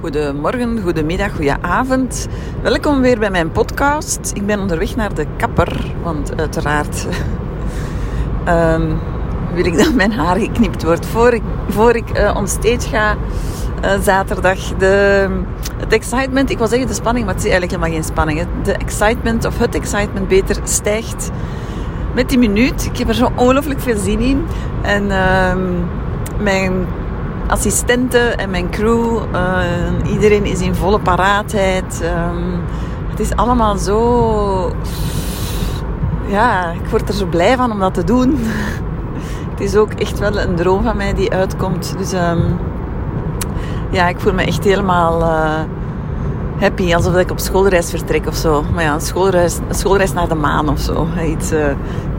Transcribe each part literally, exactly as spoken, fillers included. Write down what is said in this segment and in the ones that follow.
Goedemorgen, goedemiddag, goedenavond. Welkom weer bij mijn podcast. Ik ben onderweg naar de kapper, want uiteraard um, wil ik dat mijn haar geknipt wordt voor ik, voor ik uh, onstage ga. Uh, zaterdag de, het excitement, ik wil zeggen de spanning, maar het is eigenlijk helemaal geen spanning. Hè. De excitement, of het excitement beter, stijgt met die minuut. Ik heb er zo ongelooflijk veel zin in. En uh, mijn assistenten en mijn crew, uh, iedereen is in volle paraatheid. Um, het is allemaal zo... Ja, ik word er zo blij van om dat te doen. Het is ook echt wel een droom van mij die uitkomt. Dus... Um, Ja, ik voel me echt helemaal uh, happy. Alsof ik op schoolreis vertrek of zo. Maar ja, een schoolreis, een schoolreis naar de maan of zo. Iets uh,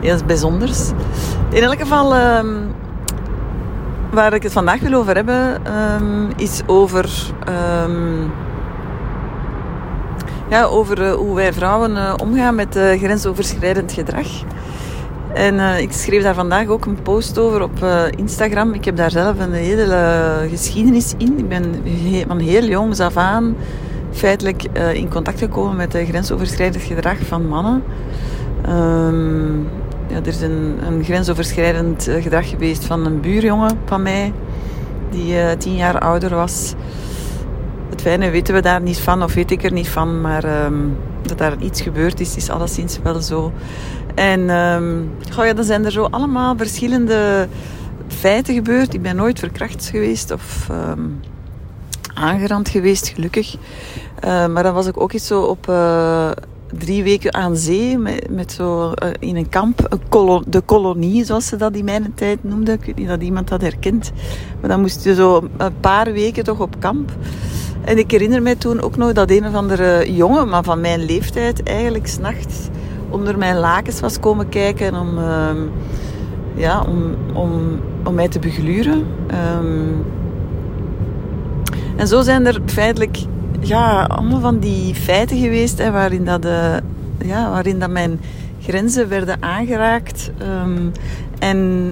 heel bijzonders. In elk geval, um, waar ik het vandaag wil over hebben, um, is over, um, ja, over uh, hoe wij vrouwen uh, omgaan met uh, grensoverschrijdend gedrag. En uh, ik schreef daar vandaag ook een post over op uh, Instagram. Ik heb daar zelf een hele uh, geschiedenis in. Ik ben he- van heel jongs af aan feitelijk uh, in contact gekomen met uh, grensoverschrijdend gedrag van mannen. Um, ja, er is een, een grensoverschrijdend uh, gedrag geweest van een buurjongen van mij, die uh, tien jaar ouder was. Het fijne weten we daar niet van, of weet ik er niet van, maar um, dat daar iets gebeurd is, is alleszins wel zo. En um, goh, ja, dan zijn er zo allemaal verschillende feiten gebeurd. Ik ben nooit verkracht geweest of um, aangerand geweest, gelukkig. Uh, maar dan was ik ook eens zo op uh, drie weken aan zee, met, met zo uh, in een kamp, een kolo- de kolonie, zoals ze dat in mijn tijd noemden. Ik weet niet of iemand dat herkent. Maar dan moest je zo een paar weken toch op kamp. En ik herinner mij toen ook nog dat een of andere jongen, maar van mijn leeftijd eigenlijk, 's nachts onder mijn lakens was komen kijken om, um, ja, om, om, om mij te begluren. Um, en zo zijn er feitelijk ja, allemaal van die feiten geweest hè, waarin, dat, uh, ja, waarin dat mijn grenzen werden aangeraakt. Um, en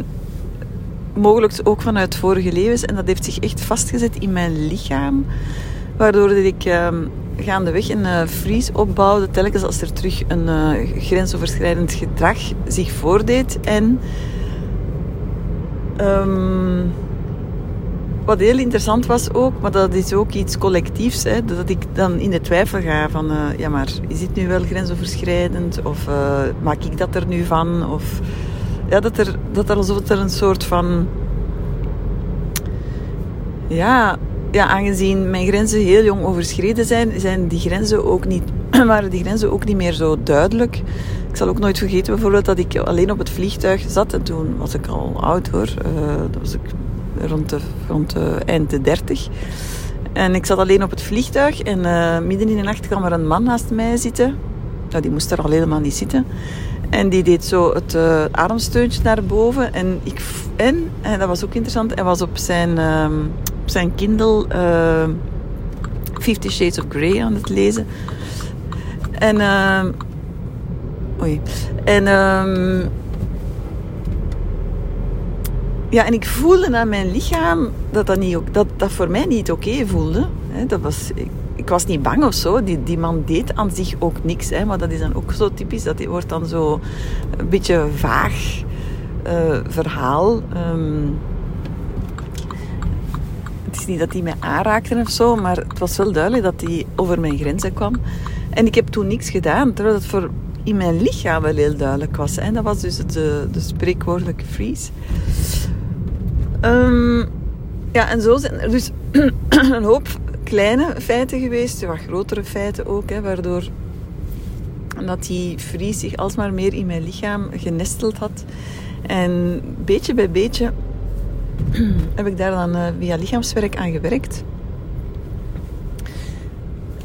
mogelijk ook vanuit vorige levens. En dat heeft zich echt vastgezet in mijn lichaam. Waardoor dat ik... Um, gaandeweg een uh, freeze opbouwde, telkens als er terug een uh, grensoverschrijdend gedrag zich voordeed. En um, wat heel interessant was ook, maar dat is ook iets collectiefs, hè, dat ik dan in de twijfel ga van, uh, ja maar, is dit nu wel grensoverschrijdend? Of uh, maak ik dat er nu van? Of ja, dat er, dat er alsof er een soort van... Ja... Ja, aangezien mijn grenzen heel jong overschreden zijn, zijn die grenzen ook niet, waren die grenzen ook niet meer zo duidelijk. Ik zal ook nooit vergeten bijvoorbeeld dat ik alleen op het vliegtuig zat. En toen was ik al oud hoor. Uh, dat was ik rond de, rond de eind de dertig. En ik zat alleen op het vliegtuig. En uh, midden in de nacht kwam er een man naast mij zitten. Nou, die moest er al helemaal niet zitten. En die deed zo het uh, armsteuntje naar boven. En, ik, en, en dat was ook interessant, hij was op zijn... Uh, zijn Kindle uh, Fifty Shades of Grey aan het lezen. En uh, oei. En um, ja, en ik voelde aan mijn lichaam dat dat, niet, dat, dat voor mij niet oké voelde. He, dat was, ik, ik was niet bang of zo. Die, die man deed aan zich ook niks. He, maar dat is dan ook zo typisch. Dat wordt dan zo een beetje vaag uh, verhaal. Um, Het is niet dat hij mij aanraakte of zo, maar het was wel duidelijk dat hij over mijn grenzen kwam. En ik heb toen niks gedaan, terwijl dat voor in mijn lichaam wel heel duidelijk was. En dat was dus het, de, de spreekwoordelijke freeze. Um, ja, en zo zijn er dus een hoop kleine feiten geweest, wat grotere feiten ook, hè, waardoor dat die freeze zich alsmaar meer in mijn lichaam genesteld had. En beetje bij beetje... heb ik daar dan uh, via lichaamswerk aan gewerkt.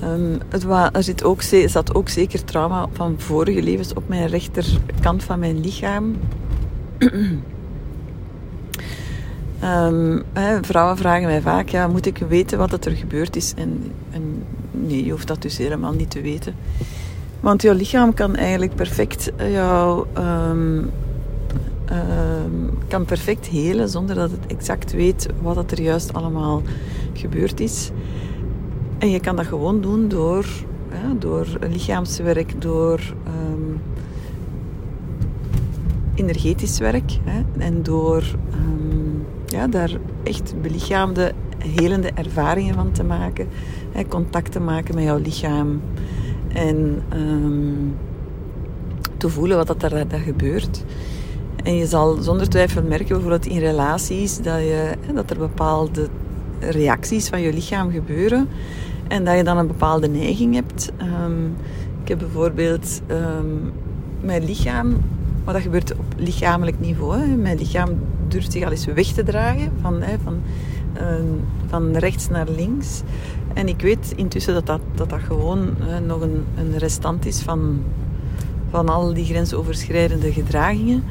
Um, het wa- er zit ook, zat ook zeker trauma van vorige levens op mijn rechterkant van mijn lichaam. um, hè, vrouwen vragen mij vaak, ja, moet ik weten wat er gebeurd is? En, en nee, je hoeft dat dus helemaal niet te weten. Want jouw lichaam kan eigenlijk perfect jouw... Um, Uh, kan perfect helen zonder dat het exact weet wat er juist allemaal gebeurd is. En je kan dat gewoon doen door, ja, door lichaamswerk, door um, energetisch werk, hè, en door um, ja, daar echt belichaamde, helende ervaringen van te maken. Hè, contact te maken met jouw lichaam en um, te voelen wat dat daar, daar gebeurt. En je zal zonder twijfel merken, bijvoorbeeld in relaties, dat, je, dat er bepaalde reacties van je lichaam gebeuren. En dat je dan een bepaalde neiging hebt. Um, ik heb bijvoorbeeld um, mijn lichaam, maar dat gebeurt op lichamelijk niveau. Hè. Mijn lichaam durft zich al eens weg te dragen, van, hè, van, um, van rechts naar links. En ik weet intussen dat dat, dat, dat gewoon hè, nog een, een restant is van, van al die grensoverschrijdende gedragingen.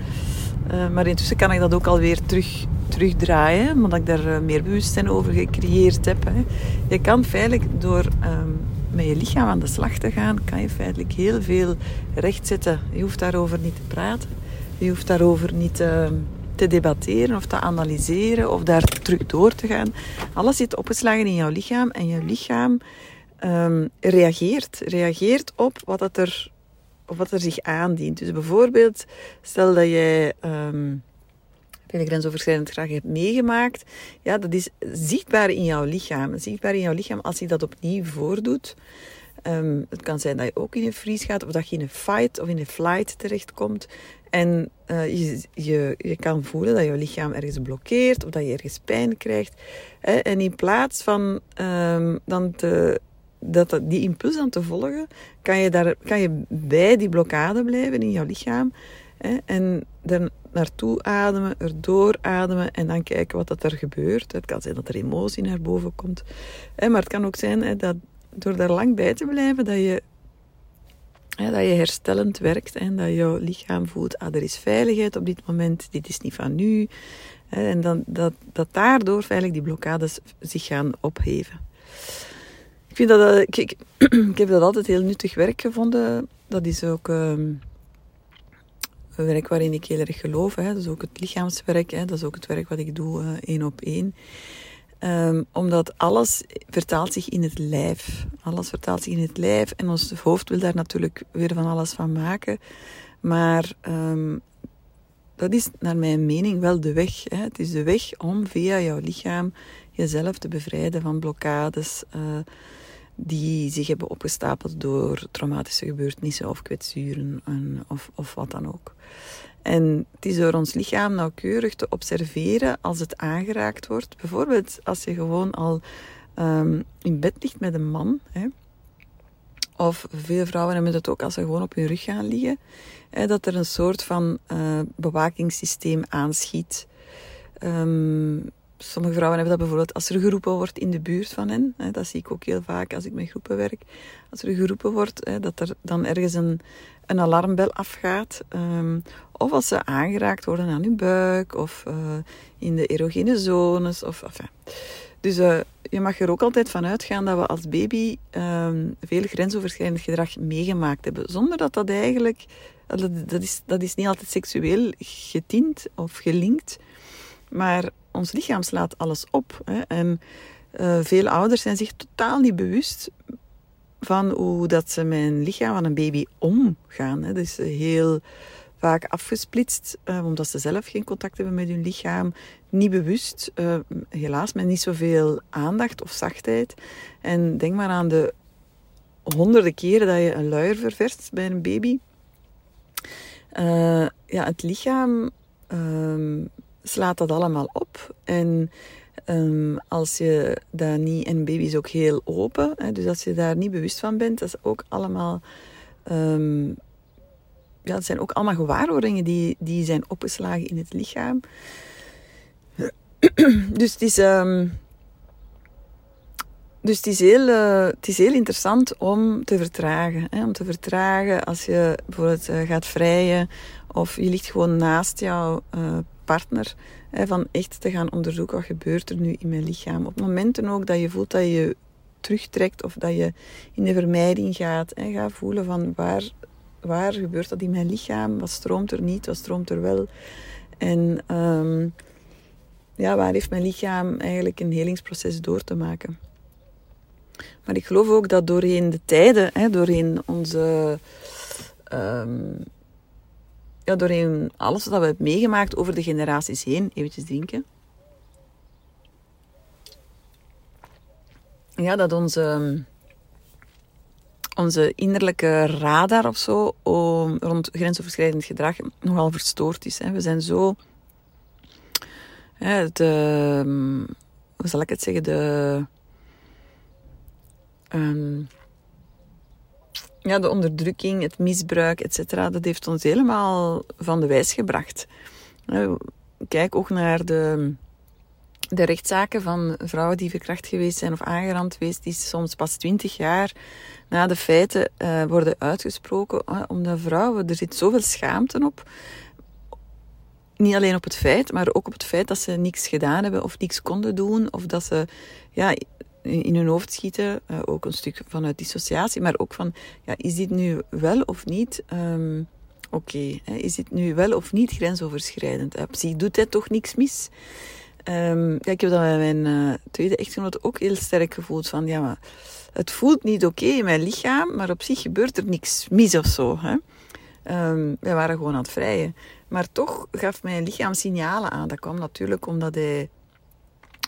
Uh, maar intussen kan ik dat ook alweer terug, terugdraaien, omdat ik daar meer bewustzijn over gecreëerd heb. Hè. Je kan feitelijk door um, met je lichaam aan de slag te gaan, kan je feitelijk heel veel rechtzetten. Je hoeft daarover niet te praten, je hoeft daarover niet uh, te debatteren of te analyseren of daar terug door te gaan. Alles zit opgeslagen in jouw lichaam en jouw lichaam um, reageert, reageert op wat dat er... of wat er zich aandient. Dus bijvoorbeeld, stel dat jij um, de grensoverschrijdend graag hebt meegemaakt, ja, dat is zichtbaar in jouw lichaam. Zichtbaar in jouw lichaam als je dat opnieuw voordoet. Um, het kan zijn dat je ook in een freeze gaat, of dat je in een fight of in een flight terechtkomt. En uh, je, je, je kan voelen dat jouw lichaam ergens blokkeert, of dat je ergens pijn krijgt. Hè? En in plaats van um, dan te... dat die impuls aan te volgen, kan je, daar, kan je bij die blokkade blijven in jouw lichaam. Hè, en er naartoe ademen, erdoor ademen en dan kijken wat dat er gebeurt. Het kan zijn dat er emotie naar boven komt. Hè, maar het kan ook zijn hè, dat door daar lang bij te blijven, dat je, hè, dat je herstellend werkt. En dat jouw lichaam voelt, ah, er is veiligheid op dit moment, dit is niet van nu. Hè, en dan, dat, dat daardoor feitelijk die blokkades zich gaan opheven. Ik, vind dat, ik, ik, ik heb dat altijd heel nuttig werk gevonden. Dat is ook um, een werk waarin ik heel erg geloof. Hè. Dat is ook het lichaamswerk. Hè. Dat is ook het werk wat ik doe uh, één op één. Um, omdat alles vertaalt zich in het lijf. Alles vertaalt zich in het lijf. En ons hoofd wil daar natuurlijk weer van alles van maken. Maar um, dat is naar mijn mening wel de weg. Hè. Het is de weg om via jouw lichaam jezelf te bevrijden van blokkades... Uh, die zich hebben opgestapeld door traumatische gebeurtenissen of kwetsuren en of, of wat dan ook. En het is door ons lichaam nauwkeurig te observeren als het aangeraakt wordt. Bijvoorbeeld als je gewoon al um, in bed ligt met een man. Hè, of veel vrouwen hebben het ook als ze gewoon op hun rug gaan liggen. Hè, dat er een soort van uh, bewakingssysteem aanschiet. Um, Sommige vrouwen hebben dat bijvoorbeeld als er geroepen wordt in de buurt van hen. Hè, dat zie ik ook heel vaak als ik met groepen werk. Als er geroepen wordt, hè, dat er dan ergens een, een alarmbel afgaat. Um, of als ze aangeraakt worden aan hun buik of uh, in de erogene zones. Of, enfin. Dus uh, je mag er ook altijd van uitgaan dat we als baby um, veel grensoverschrijdend gedrag meegemaakt hebben. Zonder dat dat eigenlijk... Dat, dat, is, dat is niet altijd seksueel getint of gelinkt. Maar... ons lichaam slaat alles op. Hè. En uh, veel ouders zijn zich totaal niet bewust van hoe dat ze met een lichaam van een baby omgaan. Hè. Dat is heel vaak afgesplitst, uh, omdat ze zelf geen contact hebben met hun lichaam. Niet bewust, uh, helaas met niet zoveel aandacht of zachtheid. En denk maar aan de honderden keren dat je een luier ververst bij een baby. Uh, ja, het lichaam... Uh, slaat dat allemaal op. En um, als je daar niet... En baby is ook heel open. Hè, dus als je daar niet bewust van bent, dat is ook allemaal... Um, ja, dat zijn ook allemaal gewaarwordingen die, die zijn opgeslagen in het lichaam. Dus het is... Um, dus het is heel, uh, het is heel interessant om te vertragen. Hè, om te vertragen als je bijvoorbeeld uh, gaat vrijen... of je ligt gewoon naast jouw... Uh, partner, hè, van echt te gaan onderzoeken wat gebeurt er nu in mijn lichaam. Op momenten ook dat je voelt dat je je terugtrekt of dat je in de vermijding gaat, hè, ga voelen van waar, waar gebeurt dat in mijn lichaam, wat stroomt er niet, wat stroomt er wel. En um, ja, waar heeft mijn lichaam eigenlijk een helingsproces door te maken. Maar ik geloof ook dat doorheen de tijden, hè, doorheen onze... Um, ja, doorheen alles wat we hebben meegemaakt over de generaties heen. Eventjes drinken. Ja, dat onze, onze innerlijke radar of zo om, rond grensoverschrijdend gedrag nogal verstoord is. Hè. We zijn zo... Hè, de, hoe zal ik het zeggen? De... Um, ja, de onderdrukking, het misbruik, et cetera, dat heeft ons helemaal van de wijs gebracht. Kijk ook naar de, de rechtszaken van vrouwen die verkracht geweest zijn of aangerand geweest, die soms pas twintig jaar na de feiten eh, worden uitgesproken. Hè, omdat vrouwen, er zit zoveel schaamte op. Niet alleen op het feit, maar ook op het feit dat ze niks gedaan hebben of niks konden doen. Of dat ze... ja, in hun hoofd schieten, ook een stuk vanuit dissociatie, maar ook van, ja, is dit nu wel of niet, um, oké, okay, is dit nu wel of niet grensoverschrijdend? Op zich doet hij toch niks mis. Um, ja, ik heb dat bij mijn uh, tweede echtgenote ook heel sterk gevoeld, van, ja, maar het voelt niet oké okay in mijn lichaam, maar op zich gebeurt er niks mis of zo. Hè? Um, wij waren gewoon aan het vrijen. Maar toch gaf mijn lichaam signalen aan. Dat kwam natuurlijk omdat hij...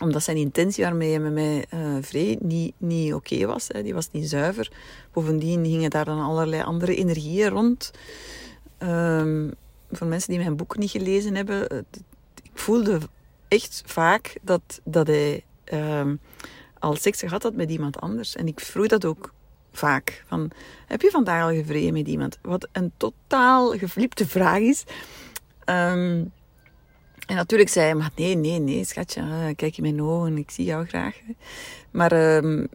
Omdat zijn intentie waarmee hij met mij uh, vrij niet, niet oké okay was. Hè. Die was niet zuiver. Bovendien gingen daar dan allerlei andere energieën rond. Um, voor mensen die mijn boek niet gelezen hebben. Uh, ik voelde echt vaak dat, dat hij uh, al seks gehad had met iemand anders. En ik vroeg dat ook vaak. Van, heb je vandaag al gevreden met iemand? Wat een totaal geflipte vraag is. Um, En natuurlijk zei hij, maar nee, nee, nee, schatje, kijk in mijn ogen, ik zie jou graag. Maar um,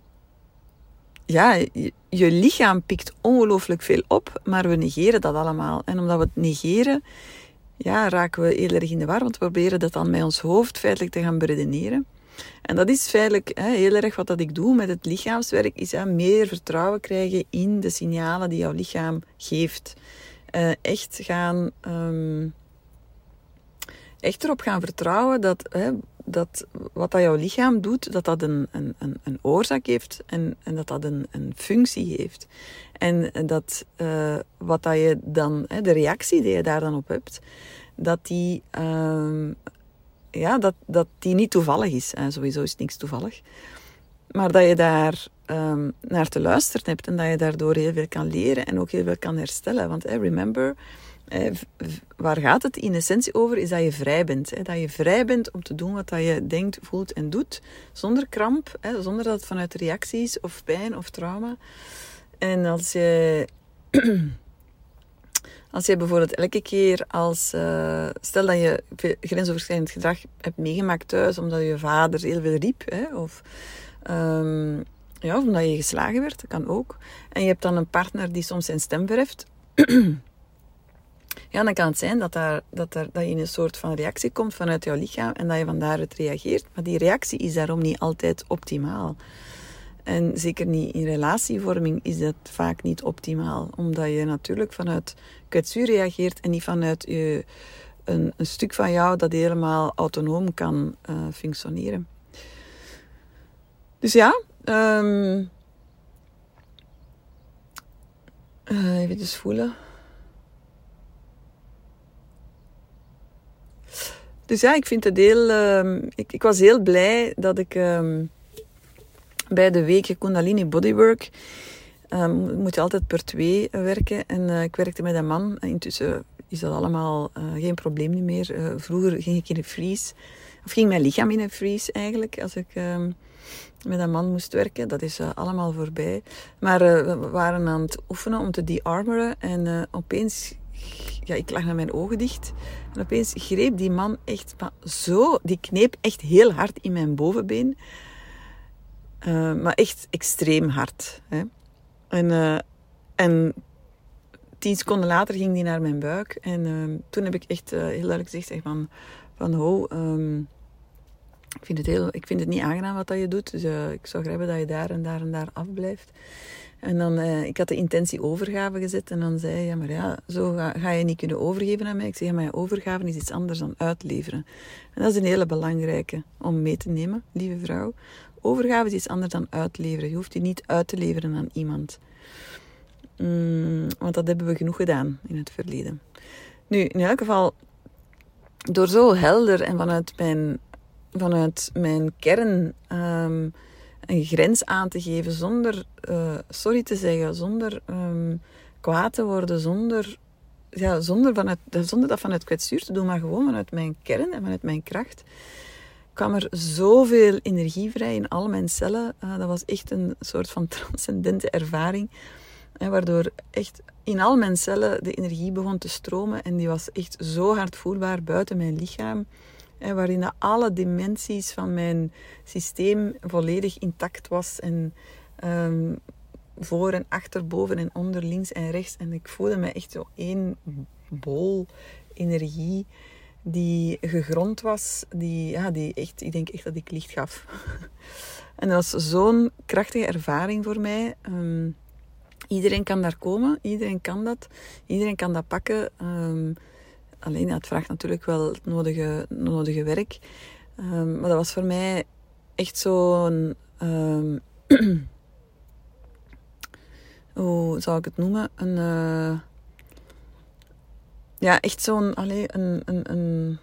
ja, je, je lichaam pikt ongelooflijk veel op, maar we negeren dat allemaal. En omdat we het negeren, ja, raken we heel erg in de war, want we proberen dat dan met ons hoofd feitelijk te gaan beredeneren. En dat is feitelijk he, heel erg wat dat ik doe met het lichaamswerk, is he, meer vertrouwen krijgen in de signalen die jouw lichaam geeft. Uh, echt gaan... Um, Echt erop gaan vertrouwen dat, hè, dat wat dat jouw lichaam doet, dat dat een, een, een oorzaak heeft en, en dat dat een, een functie heeft. En dat uh, wat dat je dan, hè, de reactie die je daar dan op hebt, dat die, uh, ja, dat, dat die niet toevallig is. Hè. Sowieso is het niks toevallig. Maar dat je daar um, naar te luisteren hebt en dat je daardoor heel veel kan leren en ook heel veel kan herstellen. Want hè, remember... Waar gaat het in essentie over? Is dat je vrij bent. Hè? Dat je vrij bent om te doen wat je denkt, voelt en doet. Zonder kramp, hè? Zonder dat het vanuit reacties of pijn of trauma. En als je, als je bijvoorbeeld elke keer als... Uh, stel dat je grensoverschrijdend gedrag hebt meegemaakt thuis, omdat je vader heel veel riep. Hè? Of... Um, ja, of omdat je geslagen werd, dat kan ook. En je hebt dan een partner die soms zijn stem verheft. Ja, dan kan het zijn dat, daar, dat, daar, dat je in een soort van reactie komt vanuit jouw lichaam en dat je van daaruit reageert. Maar die reactie is daarom niet altijd optimaal. En zeker niet in relatievorming is dat vaak niet optimaal. Omdat je natuurlijk vanuit kwetsuur reageert en niet vanuit je, een, een stuk van jou dat helemaal autonoom kan uh, functioneren. Dus ja... Um, uh, even dus voelen... Dus ja, ik vind het heel... Uh, ik, ik was heel blij dat ik uh, bij de weken Kundalini Bodywork... Uh, moet je altijd per twee werken. En uh, ik werkte met een man. Intussen is dat allemaal uh, geen probleem meer. Uh, vroeger ging ik in een freeze. Of ging mijn lichaam in een freeze eigenlijk. Als ik uh, met een man moest werken. Dat is uh, allemaal voorbij. Maar uh, we waren aan het oefenen om te de-armoren. En uh, opeens... Ja, ik lag naar mijn ogen dicht. En opeens greep die man echt maar zo... Die kneep echt heel hard in mijn bovenbeen. Uh, maar echt extreem hard. Hè. En, uh, en tien seconden later ging die naar mijn buik. En uh, toen heb ik echt uh, heel duidelijk gezegd zeg, van... van ho, um, ik, vind het heel, ik vind het niet aangenaam wat dat je doet. Dus uh, ik zou graag hebben dat je daar en daar en daar afblijft. En dan, eh, ik had de intentie overgave gezet. En dan zei hij, ja, maar ja, zo ga, ga je niet kunnen overgeven aan mij. Ik zeg, ja, maar ja, overgave is iets anders dan uitleveren. En dat is een hele belangrijke om mee te nemen, lieve vrouw. Overgave is iets anders dan uitleveren. Je hoeft je niet uit te leveren aan iemand. Mm, want dat hebben we genoeg gedaan in het verleden. Nu, in elk geval, door zo helder en vanuit mijn, vanuit mijn kern um, een grens aan te geven, zonder uh, sorry te zeggen, zonder um, kwaad te worden, zonder, ja, zonder, vanuit, zonder dat vanuit kwetsuur te doen, maar gewoon vanuit mijn kern en vanuit mijn kracht, kwam er zoveel energie vrij in al mijn cellen. Uh, dat was echt een soort van transcendente ervaring. Hè, waardoor echt in al mijn cellen de energie begon te stromen. En die was echt zo hard voelbaar buiten mijn lichaam. Hè, waarin alle dimensies van mijn systeem volledig intact was. En um, voor en achter, boven en onder, links en rechts. En ik voelde me echt zo één bol energie die gegrond was, die, ja, die echt, ik denk echt dat ik licht gaf. En dat was zo'n krachtige ervaring voor mij. Um, iedereen kan daar komen, iedereen kan dat, iedereen kan dat pakken. Um, alleen, dat vraagt natuurlijk wel het nodige, nodige werk. Um, maar dat was voor mij echt zo'n... Um, hoe zou ik het noemen? Een... Uh, Ja, echt zo'n... Allez, een, een, een...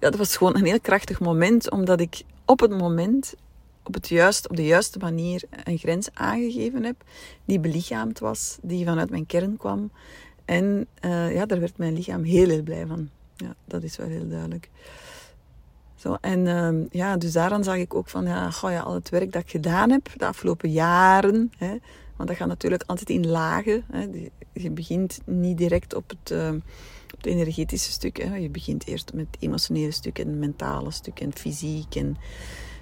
Ja, dat was gewoon een heel krachtig moment. Omdat ik op het moment, op, het juist, op de juiste manier, een grens aangegeven heb. Die belichaamd was. Die vanuit mijn kern kwam. En uh, ja, daar werd mijn lichaam heel, heel blij van. Ja, dat is wel heel duidelijk. Zo, en uh, ja, dus daaraan zag ik ook van... Ja, goh, ja, al het werk dat ik gedaan heb de afgelopen jaren... Hè, want dat gaat natuurlijk altijd in lagen. Hè. Je begint niet direct op het, uh, op het energetische stuk. Hè. Je begint eerst met het emotionele stuk en het mentale stuk en fysiek en,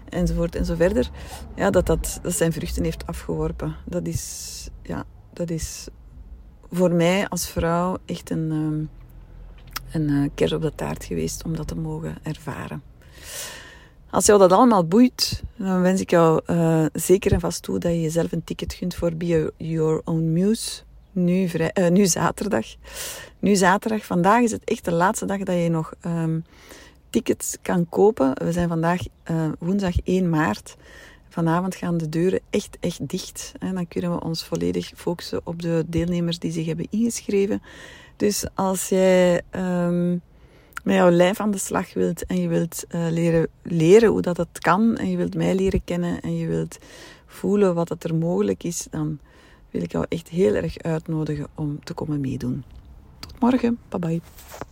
enzovoort en zo verder. Ja, dat, dat dat zijn vruchten heeft afgeworpen. Dat is, ja, dat is voor mij als vrouw echt een, um, een uh, kers op de taart geweest om dat te mogen ervaren. Als jou dat allemaal boeit, dan wens ik jou uh, zeker en vast toe dat je jezelf een ticket gunt voor Be Your Own Muse. Nu, vrij, uh, nu zaterdag. Nu zaterdag. Vandaag is het echt de laatste dag dat je nog um, tickets kan kopen. We zijn vandaag uh, woensdag één maart. Vanavond gaan de deuren echt, echt dicht. En dan kunnen we ons volledig focussen op de deelnemers die zich hebben ingeschreven. Dus als jij... Um, met jouw lijf aan de slag wilt en je wilt uh, leren, leren hoe dat het kan en je wilt mij leren kennen en je wilt voelen wat het er mogelijk is, dan wil ik jou echt heel erg uitnodigen om te komen meedoen. Tot morgen, bye bye.